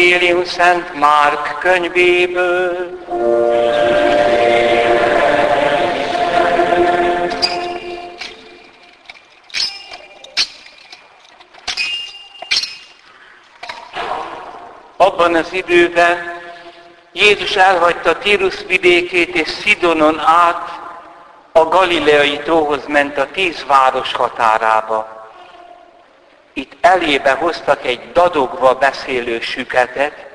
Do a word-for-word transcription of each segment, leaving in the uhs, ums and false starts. Evangélium Szent Márk könyvéből. Abban az időben Jézus elhagyta Tírus vidékét, és Szidonon át a galileai tóhoz ment a tíz város határába. Itt elébe hoztak egy dadogva beszélő süketet,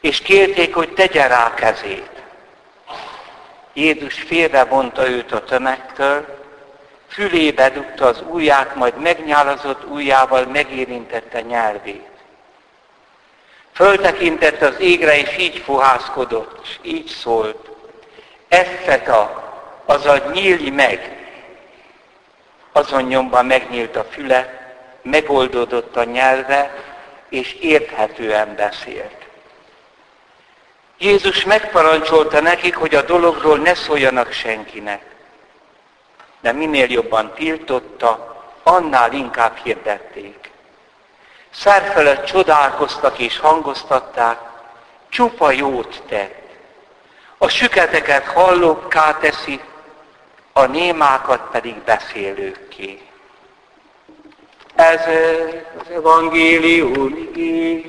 és kérték, hogy tegye rá kezét. Jézus félrevonta őt a tömegtől, fülébe dugta az ujját, majd megnyálazott ujjával megérintette nyelvét. Föltekintett az égre, és így fohászkodott, és így szólt: Effeta, azaz nyílj meg! Azon nyomban megnyílt a füle, megoldódott a nyelve, és érthetően beszélt. Jézus megparancsolta nekik, hogy a dologról ne szóljanak senkinek, de minél jobban tiltotta, annál inkább hirdették. Szerfelett csodálkoztak és hangoztatták: csupa jót tett. A süketeket hallókká teszi, a némákat pedig beszélőkké. Ez az evangélium igéje.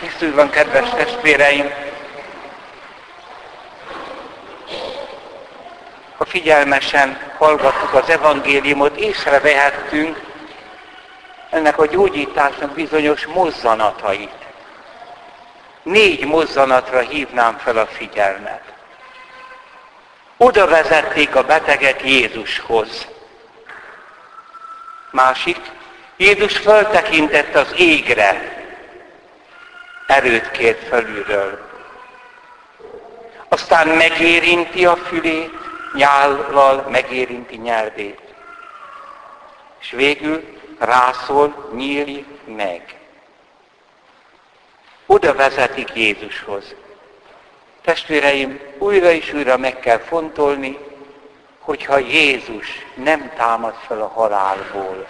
Tisztülben, kedves testvéreim! Ha figyelmesen hallgattuk az evangéliumot, észrevehettünk ennek a gyógyításnak bizonyos mozzanatait. Négy mozzanatra hívnám fel a figyelmet. Oda vezették a beteget Jézushoz. Másik, Jézus föltekintett az égre. Erőt kért felülről. Aztán megérinti a fülét, nyállal megérinti nyelvét. És végül rászól: nyílj meg! Oda vezetik Jézushoz. Testvéreim, újra és újra meg kell fontolni, hogyha Jézus nem támad fel a halálból,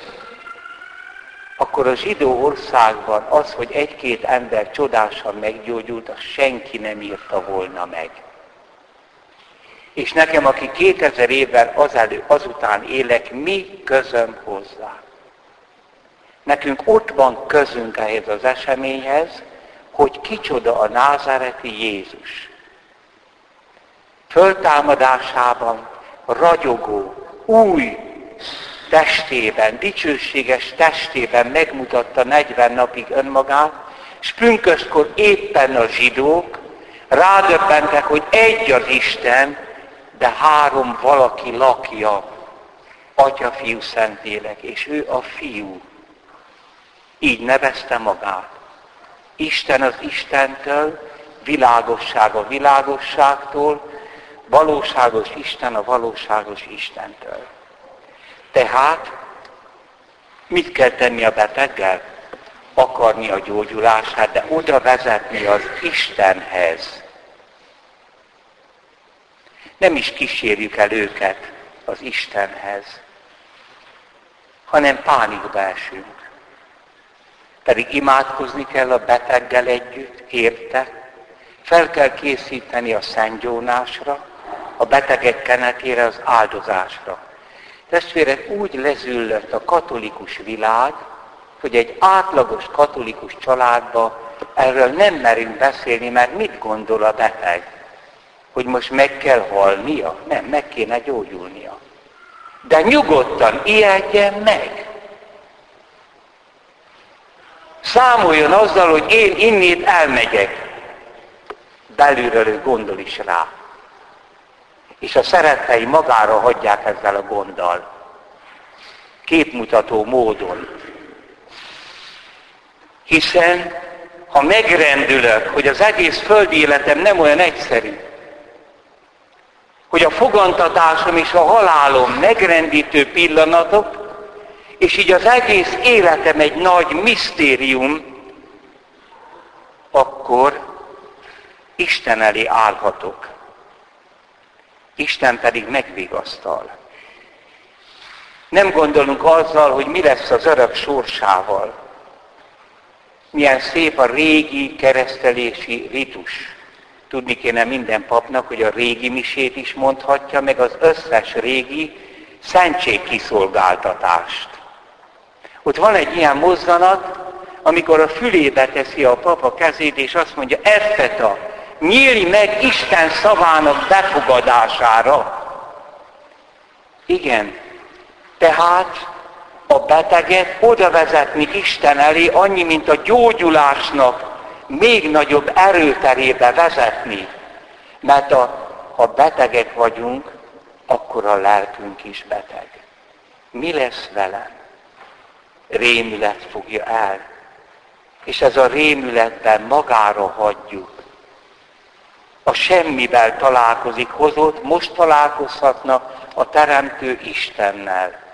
akkor a zsidó országban az, hogy egy-két ember csodásan meggyógyult, azt senki nem írta volna meg. És nekem, aki kétezer évvel azelő, azután élek, mi közöm hozzá? Nekünk ott van közünk ehhez az eseményhez, hogy kicsoda a názáreti Jézus. Föltámadásában, ragyogó, új testében, dicsőséges testében megmutatta negyven napig önmagát, és pünköstkor éppen a zsidók rádöbbentek, hogy egy az Isten, de három valaki lakja, Atya, Fiú, Szentlélek, és ő a Fiú. Így nevezte magát. Isten az Istentől, világosság a világosságtól, valóságos Isten a valóságos Istentől. Tehát mit kell tenni a beteggel? Akarni a gyógyulását, de oda vezetni az Istenhez. Nem is kísérjük el őket az Istenhez, hanem pánikba esünk. Pedig imádkozni kell a beteggel együtt, érte, fel kell készíteni a szentgyónásra, a betegek kenetére, az áldozásra. Testvérek, úgy lezüllött a katolikus világ, hogy egy átlagos katolikus családba erről nem merünk beszélni, mert mit gondol a beteg? Hogy most meg kell halnia? Nem, meg kéne gyógyulnia. De nyugodtan ijedjen meg! Számoljon azzal, hogy én innét elmegyek. Belülről ő gondol is rá. És a szerettei magára hagyják ezzel a gonddal. Képmutató módon. Hiszen, ha megrendülök, hogy az egész földi életem nem olyan egyszerű, hogy a fogantatásom és a halálom megrendítő pillanatok, és így az egész életem egy nagy misztérium, akkor Isten elé állhatok. Isten pedig megvigasztal. Nem gondolunk azzal, hogy mi lesz az örök sorsával. Milyen szép a régi keresztelési ritus. Tudni kéne minden papnak, hogy a régi misét is mondhatja, meg az összes régi szentségkiszolgáltatást. Ott van egy ilyen mozzanat, amikor a fülébe teszi a pap a kezét, és azt mondja, Effeta, nyílj meg Isten szavának befogadására. Igen, tehát a beteget oda vezetni Isten elé, annyi, mint a gyógyulásnak még nagyobb erőterébe vezetni. Mert a, ha betegek vagyunk, akkor a lelkünk is beteg. Mi lesz velem? Rémület fogja el. És ez a rémületben magára hagyjuk. A semmivel találkozik hozott, most találkozhatnak a Teremtő Istennel.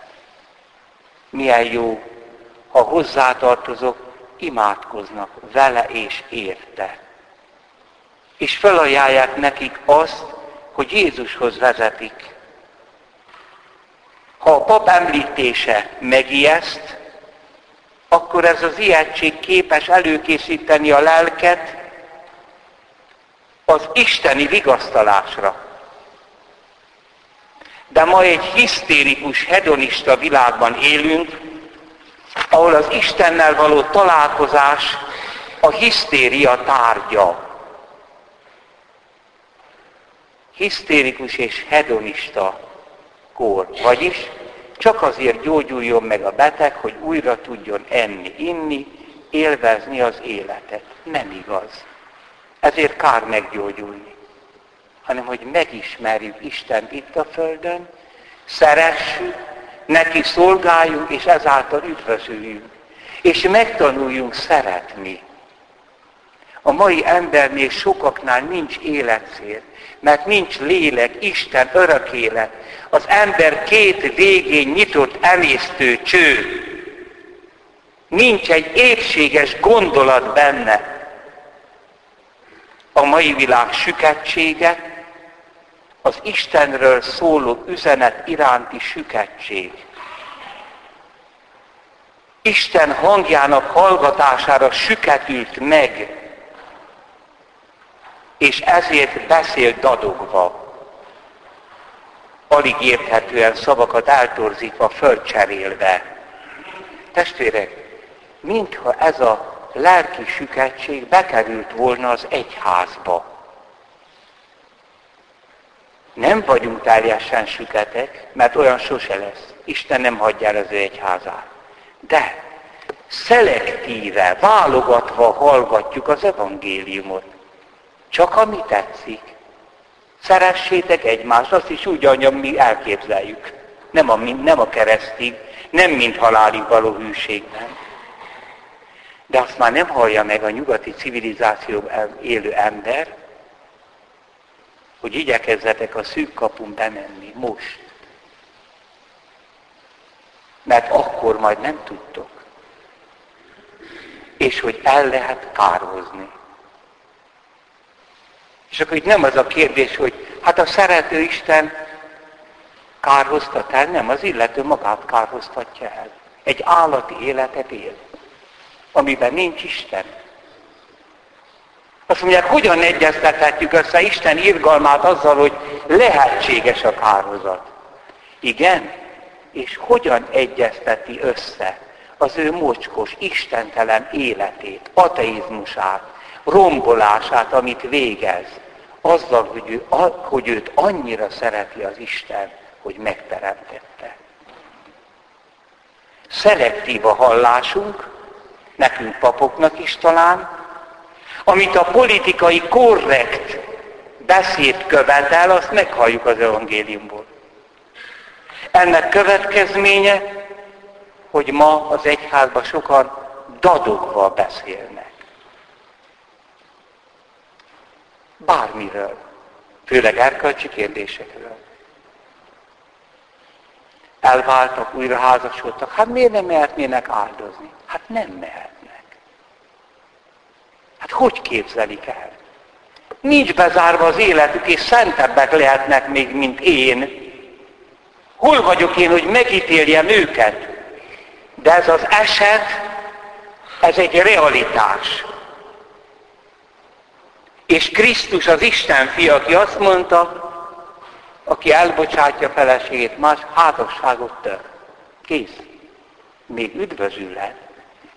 Milyen jó, ha hozzátartozok, imádkoznak vele és érte. És felajánlják nekik azt, hogy Jézushoz vezetik. Ha a pap említése megijeszt, akkor ez az ijegység képes előkészíteni a lelket az isteni vigasztalásra. De ma egy hisztérikus, hedonista világban élünk, ahol az Istennel való találkozás a hisztéria tárgya. Hisztérikus és hedonista kor, vagyis csak azért gyógyuljon meg a beteg, hogy újra tudjon enni, inni, élvezni az életet. Nem igaz. Ezért kár meggyógyulni. Hanem, hogy megismerjük Istent itt a földön, szeressük, neki szolgáljunk, és ezáltal üdvözüljünk. És megtanuljunk szeretni. A mai embernél sokaknál nincs életcél, mert nincs lélek, Isten örök élet. Az ember két végén nyitott emésztő cső. Nincs egy épséges gondolat benne. A mai világ süketsége az Istenről szóló üzenet iránti süketség. Isten hangjának hallgatására süketült meg, és ezért beszél dadogva, alig érthetően szavakat eltorzítva, földcserélve. Testvérek, mintha ez a lelki süketség bekerült volna az egyházba. Nem vagyunk teljesen süketek, mert olyan sose lesz. Isten nem hagyja el az ő egyházát. De szelektíve, válogatva hallgatjuk az evangéliumot. Csak ami tetszik. Szeressétek egymást, azt is úgy, ahogy mi elképzeljük. Nem a, nem a keresztig, nem mint halálig való hűségben. De azt már nem hallja meg a nyugati civilizációban élő ember, hogy igyekezzetek a szűk kapun bemenni most. Mert akkor majd nem tudtok. És hogy el lehet kározni. És akkor itt nem az a kérdés, hogy hát a szerető Isten kárhoztat el, nem, az illető magát kárhoztatja el. Egy állati életet él, amiben nincs Isten. Azt mondják, hogyan egyeztethetjük össze Isten irgalmát azzal, hogy lehetséges a kárhozat. Igen, és hogyan egyezteti össze az ő mocskos, istentelen életét, ateizmusát, rombolását, amit végez, azzal, hogy, ő, hogy őt annyira szereti az Isten, hogy megteremtette. Szelektív a hallásunk, nekünk papoknak is talán, amit a politikai korrekt beszéd követel, azt meghalljuk az evangéliumból. Ennek következménye, hogy ma az egyházban sokan dadogva beszélnek. Bármiről, főleg erkölcsi kérdésekről. Elváltak, újra házasodtak, hát miért nem mehetnének áldozni? Hát nem mehetnek. Hát hogy képzelik el? nincs bezárva az életük, és szentebbek lehetnek még, mint én. Hol vagyok én, hogy megítéljem őket? De ez az eset, ez egy realitás. És Krisztus az Isten fia, aki azt mondta, aki elbocsátja feleségét, más házasságot tör. Kész. Még üdvözülhet.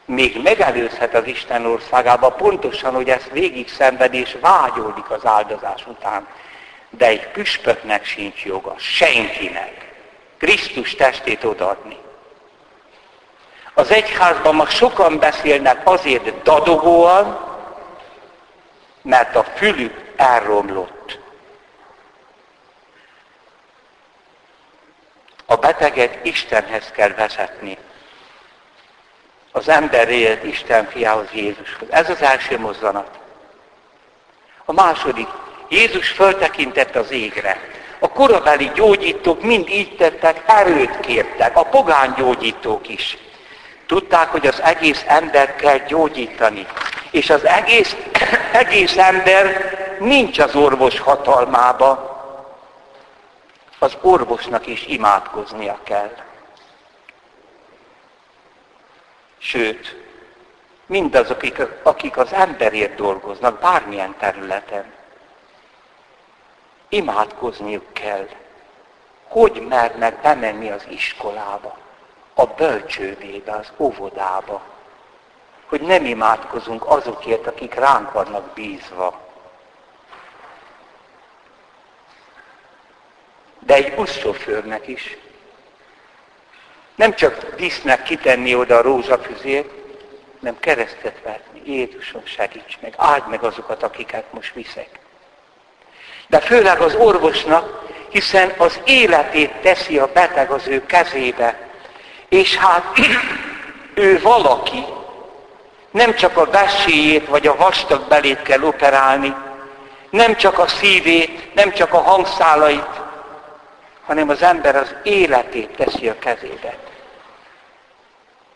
Még megelőzhet az Isten országába, pontosan, hogy ezt végig szenved és vágyódik az áldozás után. De egy püspöknek sincs joga, senkinek. Krisztus testét odaadni. Az egyházban ma sokan beszélnek azért dadogóan, mert a fülük elromlott. A beteget Istenhez kell vezetni. Az ember élt Isten fiához, Jézushoz. Ez az első mozzanat. A második. Jézus föltekintett az égre. A korabeli gyógyítók mind így tettek, erőt kértek. A pogány gyógyítók is. Tudták, hogy az egész ember kell gyógyítani. És az egész, egész ember nincs az orvos hatalmába. Az orvosnak is imádkoznia kell. Sőt, mindazok, akik az emberért dolgoznak, bármilyen területen, imádkozniuk kell. Hogy mernek bemenni az iskolába, a bölcsődébe, az óvodába, hogy nem imádkozunk azokért, akik ránk vannak bízva. De egy buszsofőrnek is. Nem csak visznek kitenni oda a rózsafüzért, hanem keresztet vetni. Jézusom, segíts meg, áld meg azokat, akiket most viszek. De főleg az orvosnak, hiszen az életét teszi a beteg az ő kezébe. És hát ő valaki, nem csak a vesélyét vagy a vastag belét kell operálni, nem csak a szívét, nem csak a hangszálait, hanem az ember az életét teszi a kezébe.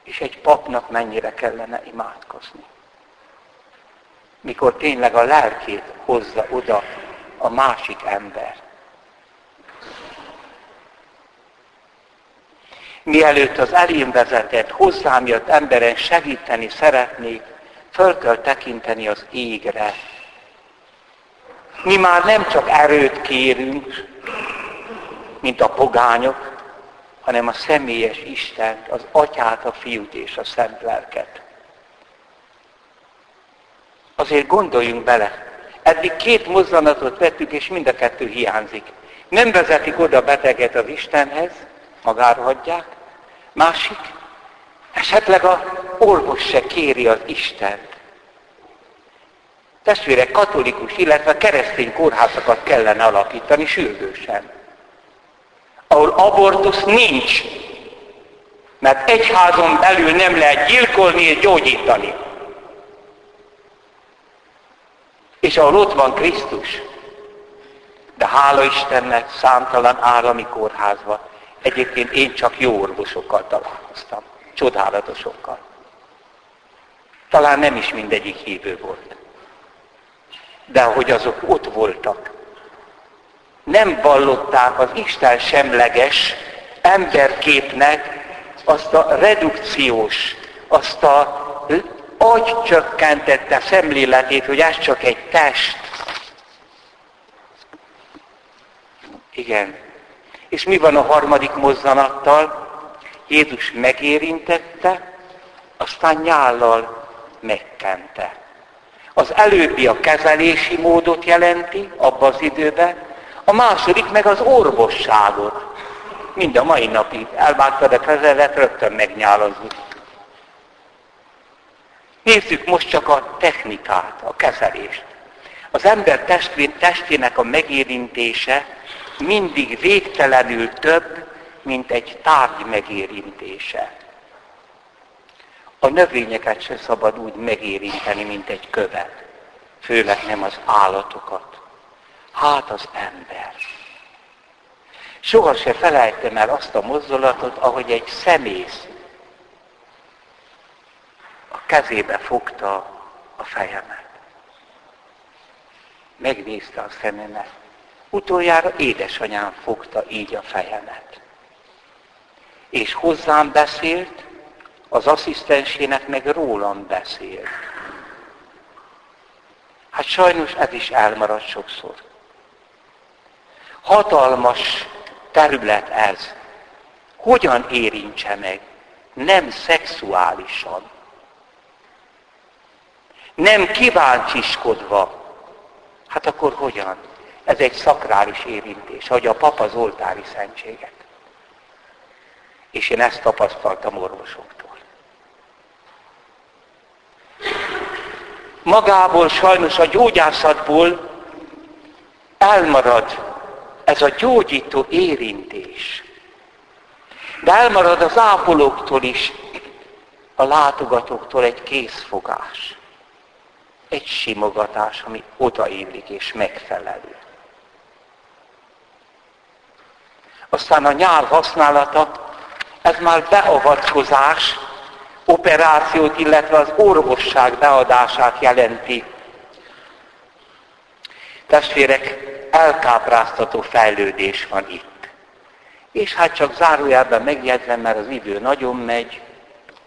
És egy papnak mennyire kellene imádkozni. Mikor tényleg a lelkét hozza oda a másik ember. Mielőtt az elém vezetett, hozzám jött emberen segíteni szeretnék, föl kell tekinteni az égre. Mi már nem csak erőt kérünk, mint a pogányok, hanem a személyes Istent, az Atyát, a Fiút és a Szent Lelket. Azért gondoljunk bele, eddig két mozzanatot vettük, és mind a kettő hiányzik. Nem vezetik oda a beteget az Istenhez, magára hagyják, másik, esetleg az orvos se kéri az Istent. Testvérek, katolikus, illetve keresztény kórházakat kellene alapítani sürgősen, ahol abortusz nincs, mert egyházon belül nem lehet gyilkolni és gyógyítani. És ahol ott van Krisztus, de hála Istennek számtalan állami kórházban, egyébként én csak jó orvosokkal találkoztam, csodálatosokkal. Talán nem is mindegyik hívő volt, de ahogy azok ott voltak, nem vallották az Isten semleges emberképnek azt a redukciós, azt a agycsökkentette szemléletét, hogy ez csak egy test. Igen. És mi van a harmadik mozzanattal? Jézus megérintette, aztán nyállal megkente. Az előbbi a kezelési módot jelenti abban az időben, a második meg az orvosságot. Mind a mai napig elvágtad a kezelet, rögtön megnyálazni. Nézzük most csak a technikát, a kezelést. Az ember testvén, testének a megérintése mindig végtelenül több, mint egy tárgy megérintése. A növényeket se szabad úgy megérinteni, mint egy követ. Főleg nem az állatokat. Hát az ember. Soha se felejtem el azt a mozdulatot, ahogy egy szemész a kezébe fogta a fejemet. megnézte a szememet. Utoljára édesanyám fogta így a fejemet. És hozzám beszélt, az asszisztensének meg rólam beszélt. Hát sajnos ez is elmaradt sokszor. Hatalmas terület ez. Hogyan érintse meg? Nem szexuálisan. Nem kíváncsiskodva. Hát akkor hogyan? Ez egy szakrális érintés, ahogy a pap az oltári szentséget. És én ezt tapasztaltam orvosoktól. Magából sajnos a gyógyászatból elmarad ez a gyógyító érintés. De elmarad az ápolóktól is, a látogatóktól egy készfogás. Egy simogatás, ami odaillik és megfelelő. Aztán a nyál használata, ez már beavatkozás, operációt, illetve az orvosság beadását jelenti. Testvérek, elkápráztató fejlődés van itt. És hát csak zárójelben megjegyzem, mert az idő nagyon megy,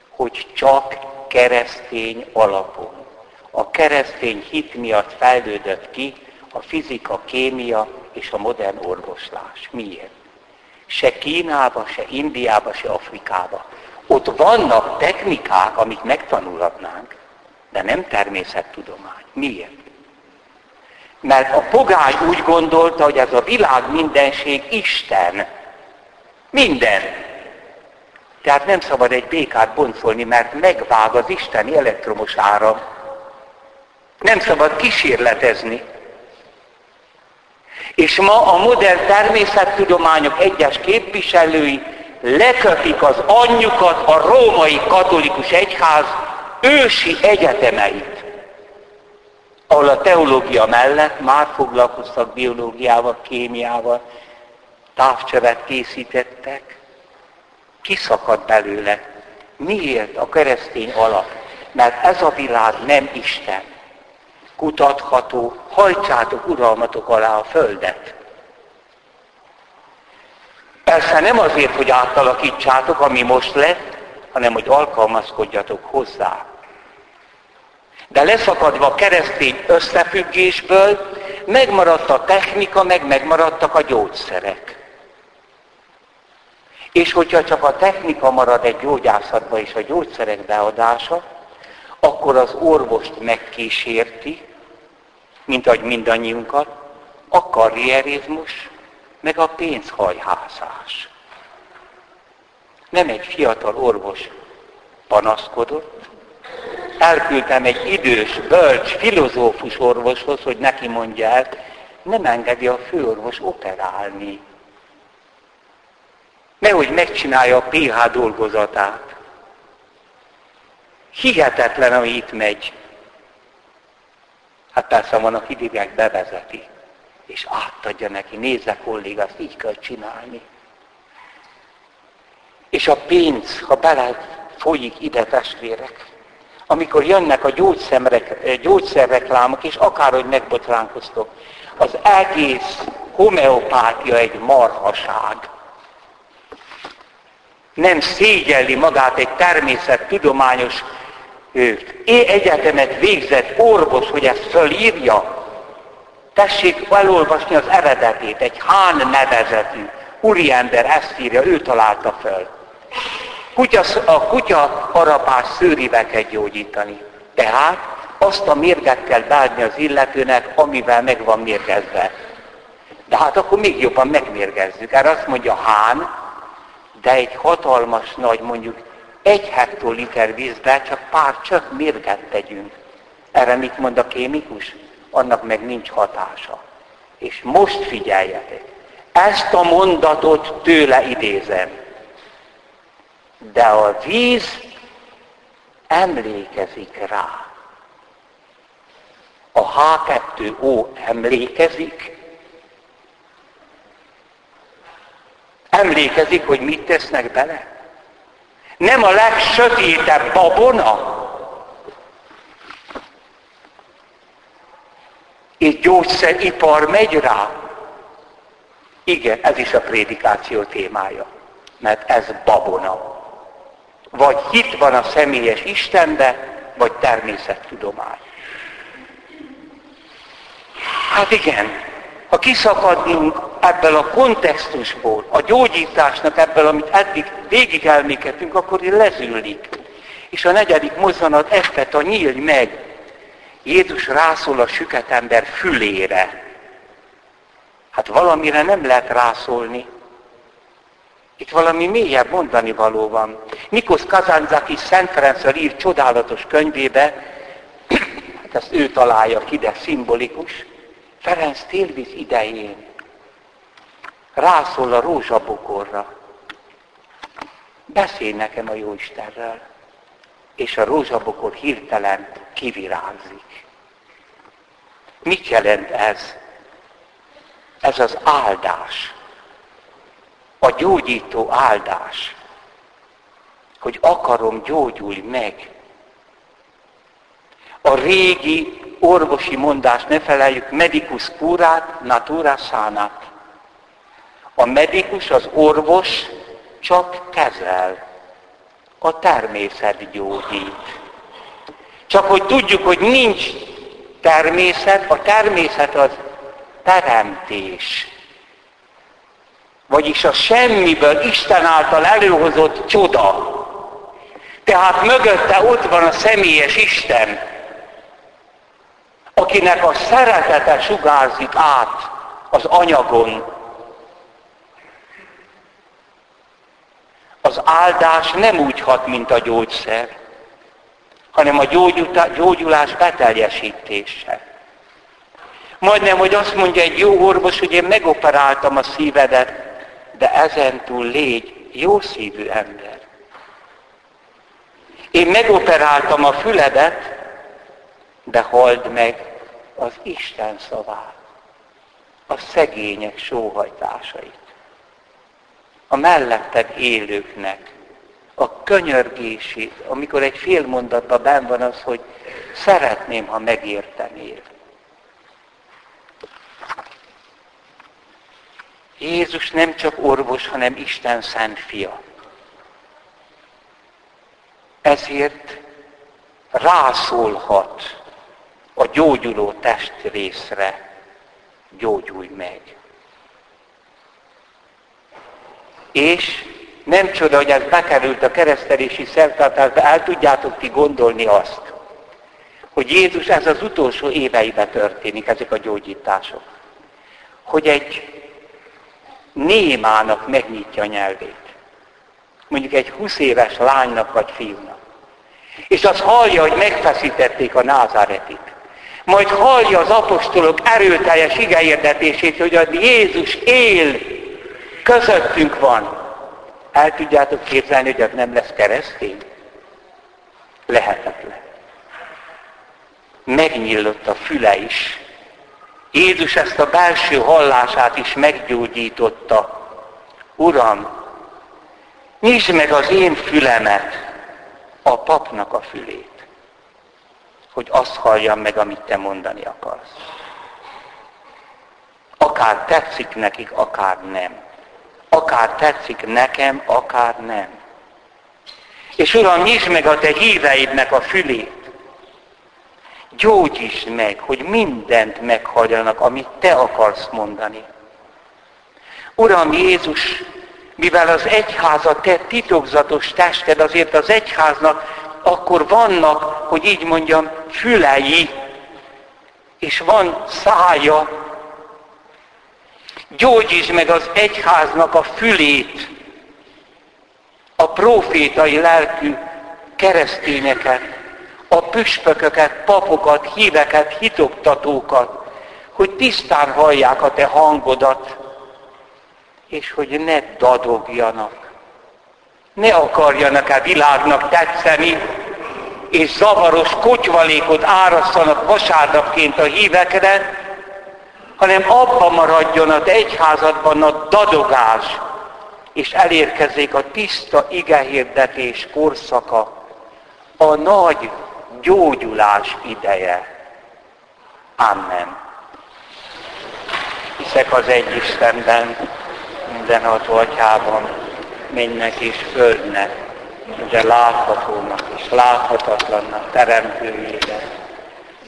hogy csak keresztény alapon. A keresztény hit miatt fejlődött ki a fizika, kémia és a modern orvoslás. Miért? Se Kínába, se Indiába, se Afrikába. Ott vannak technikák, amit megtanulhatnánk, de nem természettudomány. Miért? Mert a pogány úgy gondolta, hogy ez a világ mindenség Isten. Minden. Tehát nem szabad egy békát boncolni, mert megvág az isteni elektromos áram. Nem szabad kísérletezni. És ma a modern természettudományok egyes képviselői lekötik az anyjukat a római katolikus egyház ősi egyetemeit, ahol a teológia mellett már foglalkoztak biológiával, kémiával, távcsövet készítettek. Kiszakadt belőle. Miért a keresztény alap? Mert ez a világ nem Isten. Kutatható, hajtsátok uralmatok alá a földet. Persze nem azért, hogy átalakítsátok, ami most lett, hanem hogy alkalmazkodjatok hozzá. De leszakadva a keresztény összefüggésből, megmaradt a technika, meg megmaradtak a gyógyszerek. És hogyha csak a technika marad egy gyógyászatban és a gyógyszerek beadása, akkor az orvost megkísérti, mint ahogy mindannyiunkat, a karrierizmus, meg a pénzhajhászás. Nem egy fiatal orvos panaszkodott, elküldtem egy idős, bölcs, filozófus orvoshoz, hogy neki mondja el, nem engedi a főorvos operálni. Nehogy megcsinálja a pé há dolgozatát. Hihetetlen, ami itt megy. Hát persze van, aki direkt bevezeti, és átadja neki, nézze kolléga, azt így kell csinálni. És a pénz, ha bele folyik ide, testvérek, amikor jönnek a gyógyszerreklámok, és akárhogy megbotránkoztok, az egész homeopátia egy marhaság. Nem szégyelli magát egy természettudományos egyetemet végzett orvos, hogy ezt fölírja. Tessék elolvasni az eredetét, egy Hán nevezetű úriember ezt írja, ő találta föl. Kutya, a kutya harapás szőriveket gyógyítani. Tehát azt a mérget kell bánni az illetőnek, amivel meg van mérgezve. De hát akkor még jobban megmérgezzük. Erre azt mondja Hán, de egy hatalmas nagy, mondjuk egy hektoliter vízbe csak pár csöpp mérget tegyünk. Erre mit mond a kémikus? Annak meg nincs hatása. És most figyeljetek, ezt a mondatot tőle idézem. De a víz emlékezik rá. A há kettő ó emlékezik. Emlékezik, hogy mit tesznek bele. Nem a legsötétebb babona. és gyógyszeripar megy rá. Igen, ez is a prédikáció témája, mert ez babona. Vagy hit van a személyes Istenbe, vagy természettudomány. Hát igen, ha kiszakadunk ebből a kontextusból, a gyógyításnak ebből, amit eddig végig elmékedtünk, akkor lezüllik. És a negyedik mozzanat, Effeta, nyílj meg! Jézus rászól a süket ember fülére. Hát valamire nem lehet rászólni. Itt valami mélyebb mondani való van. Nikos Kazantzakis Szent Ferencről írt csodálatos könyvébe, hát ezt ő találja ki, de szimbolikus, Ferenc télvíz idején rászól a rózsabokorra. Beszélj nekem a Jóistenről. És a rózsabokor hirtelen kivirágzik. Mit jelent ez? Ez az áldás. A gyógyító áldás. Hogy akarom, gyógyulj meg. A régi orvosi mondást ne feleljük, medicus curát, natura sanat. A medikus, az orvos csak kezel. A természet gyógyít. Csak hogy tudjuk, hogy nincs természet, a természet az teremtés. Vagyis a semmiből Isten által előhozott csoda. Tehát mögötte ott van a személyes Isten, akinek a szeretete sugárzik át az anyagon. Az áldás nem úgy hat, mint a gyógyszer, hanem a gyógyulás beteljesítése. Majdnem, hogy azt mondja egy jó orvos, hogy én megoperáltam a szívedet, de ezentúl légy jó szívű ember. Én megoperáltam a füledet, de halld meg az Isten szavát, a szegények sóhajtásait, a melletted élőknek, a könyörgését, amikor egy fél mondatban benn van az, hogy szeretném, ha megértenél. Jézus nem csak orvos, hanem Isten szent fia. Ezért rászólhat a gyógyuló testrészre, gyógyulj meg. És nem csoda, hogy ez bekerült a keresztelési szertartásba, el tudjátok ti gondolni azt, hogy Jézus ez az utolsó éveiben történik, ezek a gyógyítások. Hogy egy némának megnyitja a nyelvét. Mondjuk egy húsz éves lánynak vagy fiúnak. És azt hallja, hogy megfeszítették a Názáretit. Majd hallja az apostolok erőteljes igehirdetését, hogy a Jézus él, közöttünk van. El tudjátok képzelni, hogy az nem lesz keresztény? Lehetetlen. Megnyílott a füle is. Jézus ezt a belső hallását is meggyógyította. Uram, nyisd meg az én fülemet, a papnak a fülét, hogy azt halljam meg, amit te mondani akarsz. Akár tetszik nekik, akár nem. Akár tetszik nekem, akár nem. És Uram, nyisd meg a te híveidnek a fülét. Gyógyítsd meg, hogy mindent meghalljanak, amit te akarsz mondani. Uram Jézus, mivel az egyház a te titokzatos tested, azért az egyháznak akkor vannak, hogy így mondjam, fülei, és van szája. Gyógyítsd meg az egyháznak a fülét, a prófétai lelkű keresztényeket, a püspököket, papokat, híveket, hitoktatókat, hogy tisztán hallják a te hangodat, és hogy ne dadogjanak, ne akarjanak a világnak tetszeni, és zavaros kotyvalékot árasszanak vasárnapként a hívekre, hanem abba maradjon az egyházadban a dadogás, és elérkezzék a tiszta igehirdetés korszaka, a nagy gyógyulás ideje. Amen. hiszek az egy Istenben, mindenható Atyában, mindnek és földnek, ugye láthatónak és láthatatlannak teremtőjében.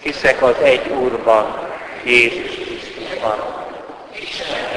Hiszek az egy Úrban, Jézus Krisztusban, Isten.